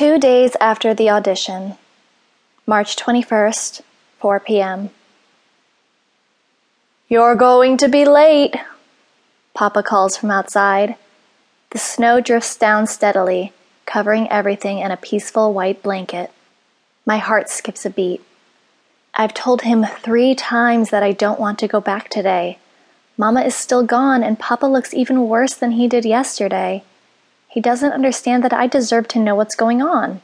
2 days after the audition, March 21st, 4 p.m. "You're going to be late," Papa calls from outside. The snow drifts down steadily, covering everything in a peaceful white blanket. My heart skips a beat. I've told him 3 times that I don't want to go back today. Mama is still gone, and Papa looks even worse than he did yesterday. He doesn't understand that I deserve to know what's going on.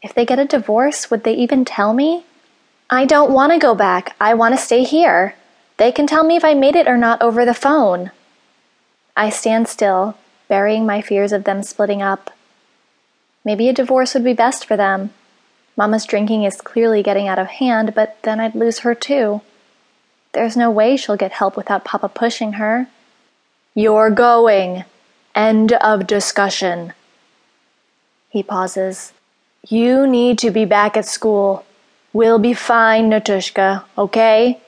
If they get a divorce, would they even tell me? I don't want to go back. I want to stay here. They can tell me if I made it or not over the phone. I stand still, burying my fears of them splitting up. Maybe a divorce would be best for them. Mama's drinking is clearly getting out of hand, but then I'd lose her too. There's no way she'll get help without Papa pushing her. "You're going. End of discussion." He pauses. "You need to be back at school. We'll be fine, Natushka, okay?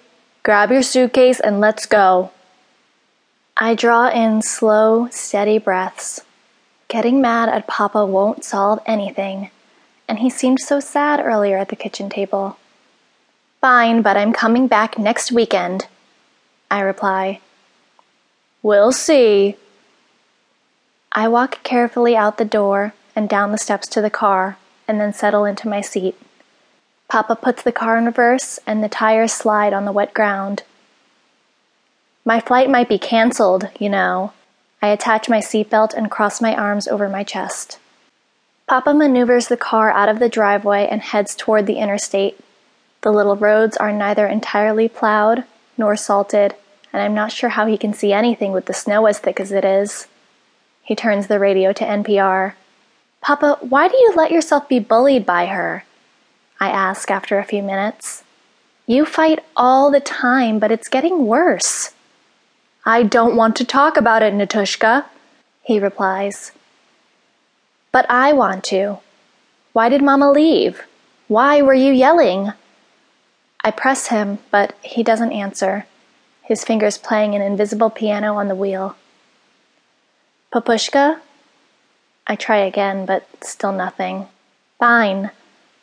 Grab your suitcase and let's go." I draw in slow, steady breaths. Getting mad at Papa won't solve anything, and he seemed so sad earlier at the kitchen table. "Fine, but I'm coming back next weekend," I reply. "We'll see." I walk carefully out the door and down the steps to the car, and then settle into my seat. Papa puts the car in reverse, and the tires slide on the wet ground. My flight might be canceled, you know. I attach my seatbelt and cross my arms over my chest. Papa maneuvers the car out of the driveway and heads toward the interstate. The little roads are neither entirely plowed nor salted, and I'm not sure how he can see anything with the snow as thick as it is. He turns the radio to NPR. "Papa, why do you let yourself be bullied by her?" I ask after a few minutes. "You fight all the time, but it's getting worse." "I don't want to talk about it, Natushka," he replies. "But I want to. Why did Mama leave? Why were you yelling?" I press him, but he doesn't answer, his fingers playing an invisible piano on the wheel. "Papushka?" I try again, but still nothing. "Fine."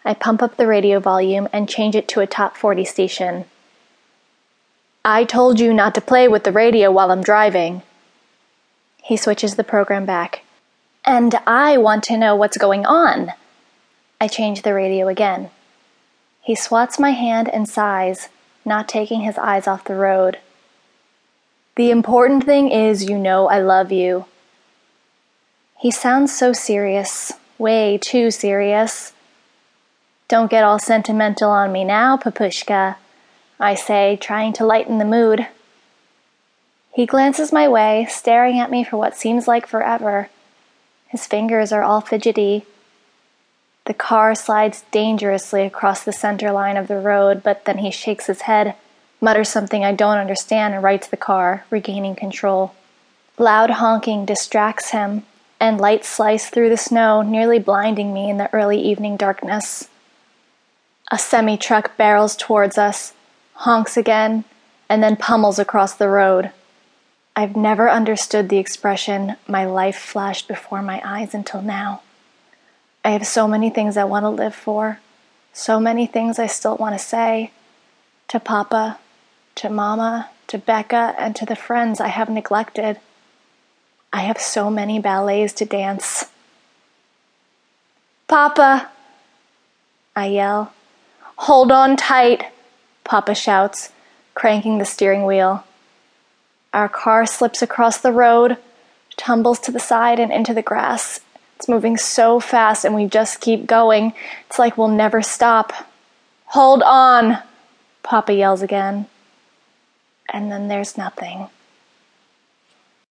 I pump up the radio volume and change it to a top 40 station. "I told you not to play with the radio while I'm driving." He switches the program back. "And I want to know what's going on." I change the radio again. He swats my hand and sighs, not taking his eyes off the road. "The important thing is, you know I love you." He sounds so serious, way too serious. "Don't get all sentimental on me now, Papushka," I say, trying to lighten the mood. He glances my way, staring at me for what seems like forever. His fingers are all fidgety. The car slides dangerously across the center line of the road, but then he shakes his head, mutters something I don't understand, and rights the car, regaining control. Loud honking distracts him, and lights slice through the snow, nearly blinding me in the early evening darkness. A semi-truck barrels towards us, honks again, and then pummels across the road. I've never understood the expression, "my life flashed before my eyes," until now. I have so many things I want to live for, so many things I still want to say, to Papa, to Mama, to Becca, and to the friends I have neglected. I have so many ballets to dance. "Papa!" I yell. "Hold on tight," Papa shouts, cranking the steering wheel. Our car slips across the road, tumbles to the side and into the grass. It's moving so fast and we just keep going. It's like we'll never stop. "Hold on," Papa yells again. And then there's nothing.